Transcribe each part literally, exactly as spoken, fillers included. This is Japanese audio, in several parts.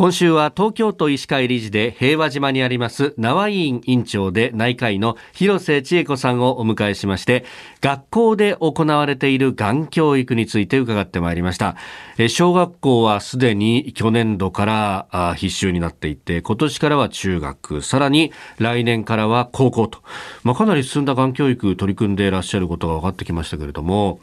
今週は東京都医師会理事で平和島にあります縄医院院長で内科医の広瀬千恵子さんをお迎えしまして、学校で行われているがん教育について伺ってまいりました。え小学校はすでに去年度から必修になっていて、今年からは中学、さらに来年からは高校と、まあ、かなり進んだがん教育取り組んでいらっしゃることが分かってきましたけれども、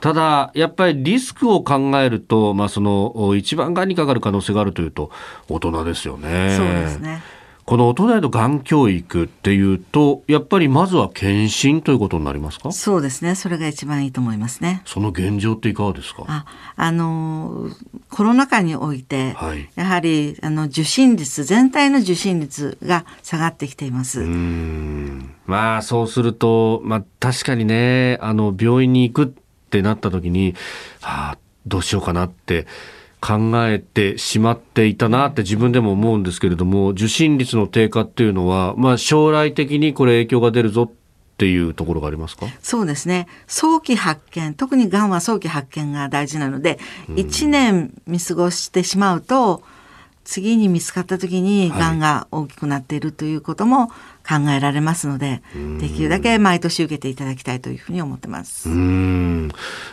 ただやっぱりリスクを考えると、まあ、その一番がんにかかる可能性があるというと大人ですよね。そうですね。この大人へのがん教育っていうと、やっぱりまずは検診ということになりますか？そうですね、それが一番いいと思いますね。その現状っていかがですか？あ、あのコロナ禍において、はい、やはりあの受診率、全体の受診率が下がってきています。うーん、まあ、そうすると、まあ、確かにね、あの病院に行くってなった時に、はあ、どうしようかなって考えてしまっていたなって自分でも思うんですけれども、受診率の低下っていうのは、まあ、将来的にこれ影響が出るぞっていうところがありますか？そうですね、早期発見、特にがんは早期発見が大事なので、うん、いちねん見過ごしてしまうと次に見つかった時にがんが大きくなっているということも考えられますので、はい、できるだけ毎年受けていただきたいというふうに思ってます。うーん、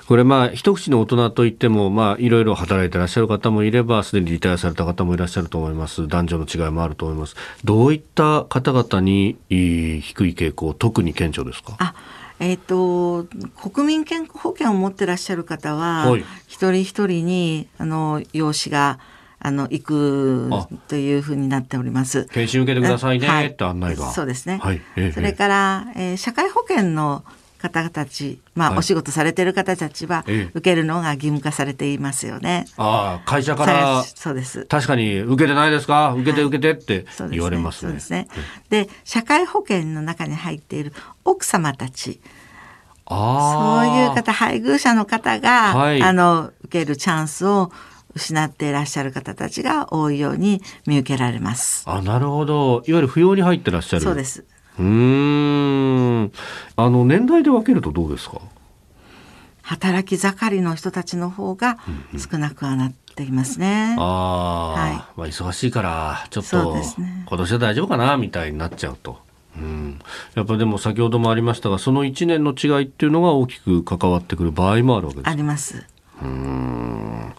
これ、まあ、一口の大人といっても、まあ、いろいろ働いていらっしゃる方もいれば、すでにリタイアされた方もいらっしゃると思います。男女の違いもあると思います。どういった方々に低い傾向、特に顕著ですか？あえーと、国民健康保険を持っていらっしゃる方は、はい、一人一人にあの養子があの行くというふうになっております。検診受けてくださいね、はい、って案内が。そうですね、はい。えー、それから、えー、社会保険の方たち、まあ、はい、お仕事されている方たちは、えー、受けるのが義務化されていますよね。ああ、会社から。そうです。確かに受けてないですか、受けて受けてって言われますね。そうですね。で、社会保険の中に入っている奥様たち、あ、そういう方、配偶者の方が、はい、あの受けるチャンスを失っていらっしゃる方たちが多いように見受けられます。あ、なるほど。いわゆる扶養に入ってらっしゃる。そうです。うーん、あの年代で分けるとどうですか？働き盛りの人たちの方が少なくはなっていますね。うんうん、あ、はい、まあ、忙しいからちょっと、ね、今年は大丈夫かなみたいになっちゃうと。うん、やっぱりでも先ほどもありましたが、そのいちねんの違いっていうのが大きく関わってくる場合もあるわけです。あります。うーん、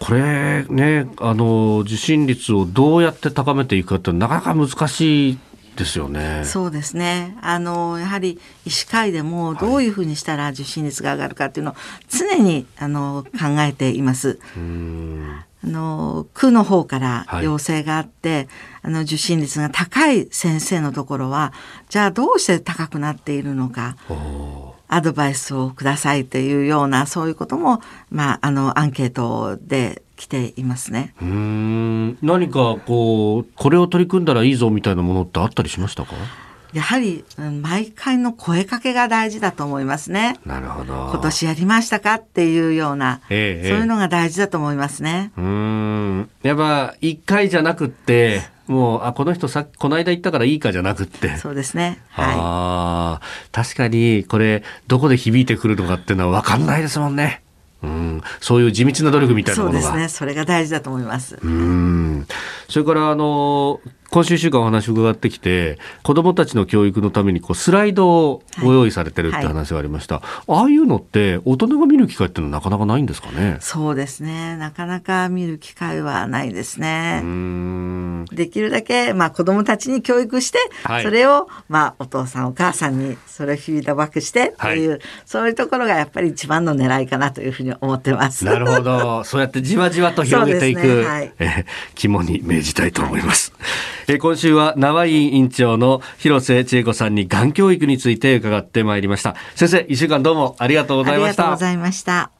これね、あの受診率をどうやって高めていくかってなかなか難しいですよね。そうですね。あのやはり医師会でもどういうふうにしたら受診率が上がるかっていうのを常にあの考えています。うーん、あの区の方から要請があって、はい、あの受診率が高い先生のところはじゃあどうして高くなっているのか、アドバイスをくださいというような、そういうことも、まあ、あのアンケートで来ていますね。うーん、何かこうこれを取り組んだらいいぞみたいなものってあったりしましたか？やはり毎回の声かけが大事だと思いますね。なるほど。今年やりましたかっていうような、ええ、そういうのが大事だと思いますね。うーん、やっぱいっかいじゃなくってもう、あ、この人さこの間行ったからいいかじゃなくって。そうですね、はい、あ、確かにこれどこで響いてくるのかっていうのは分かんないですもんね。うん、そういう地道な努力みたいなものが。そうですね、それが大事だと思います。うん、それからあの今週いっしゅうかんお話を伺ってきて、子どもたちの教育のためにこうスライドをご用意されてるって話がありました、はいはい、ああいうのって大人が見る機会ってのはなかなかないんですかね？そうですね、なかなか見る機会はないですね。うーん、できるだけ、まあ、子どもたちに教育して、はい、それを、まあ、お父さんお母さんにそれをフィードバックしてという、はい、そういうところがやっぱり一番の狙いかなというふうに思ってます。なるほど。そうやってじわじわと広げていく、ね、はい、えー、肝に銘じたいと思います、はい。えー、今週は縄医院院長の広瀬千恵子さんにがん教育について伺ってまいりました。先生、いっしゅうかんどうもありがとうございました。ありがとうございました。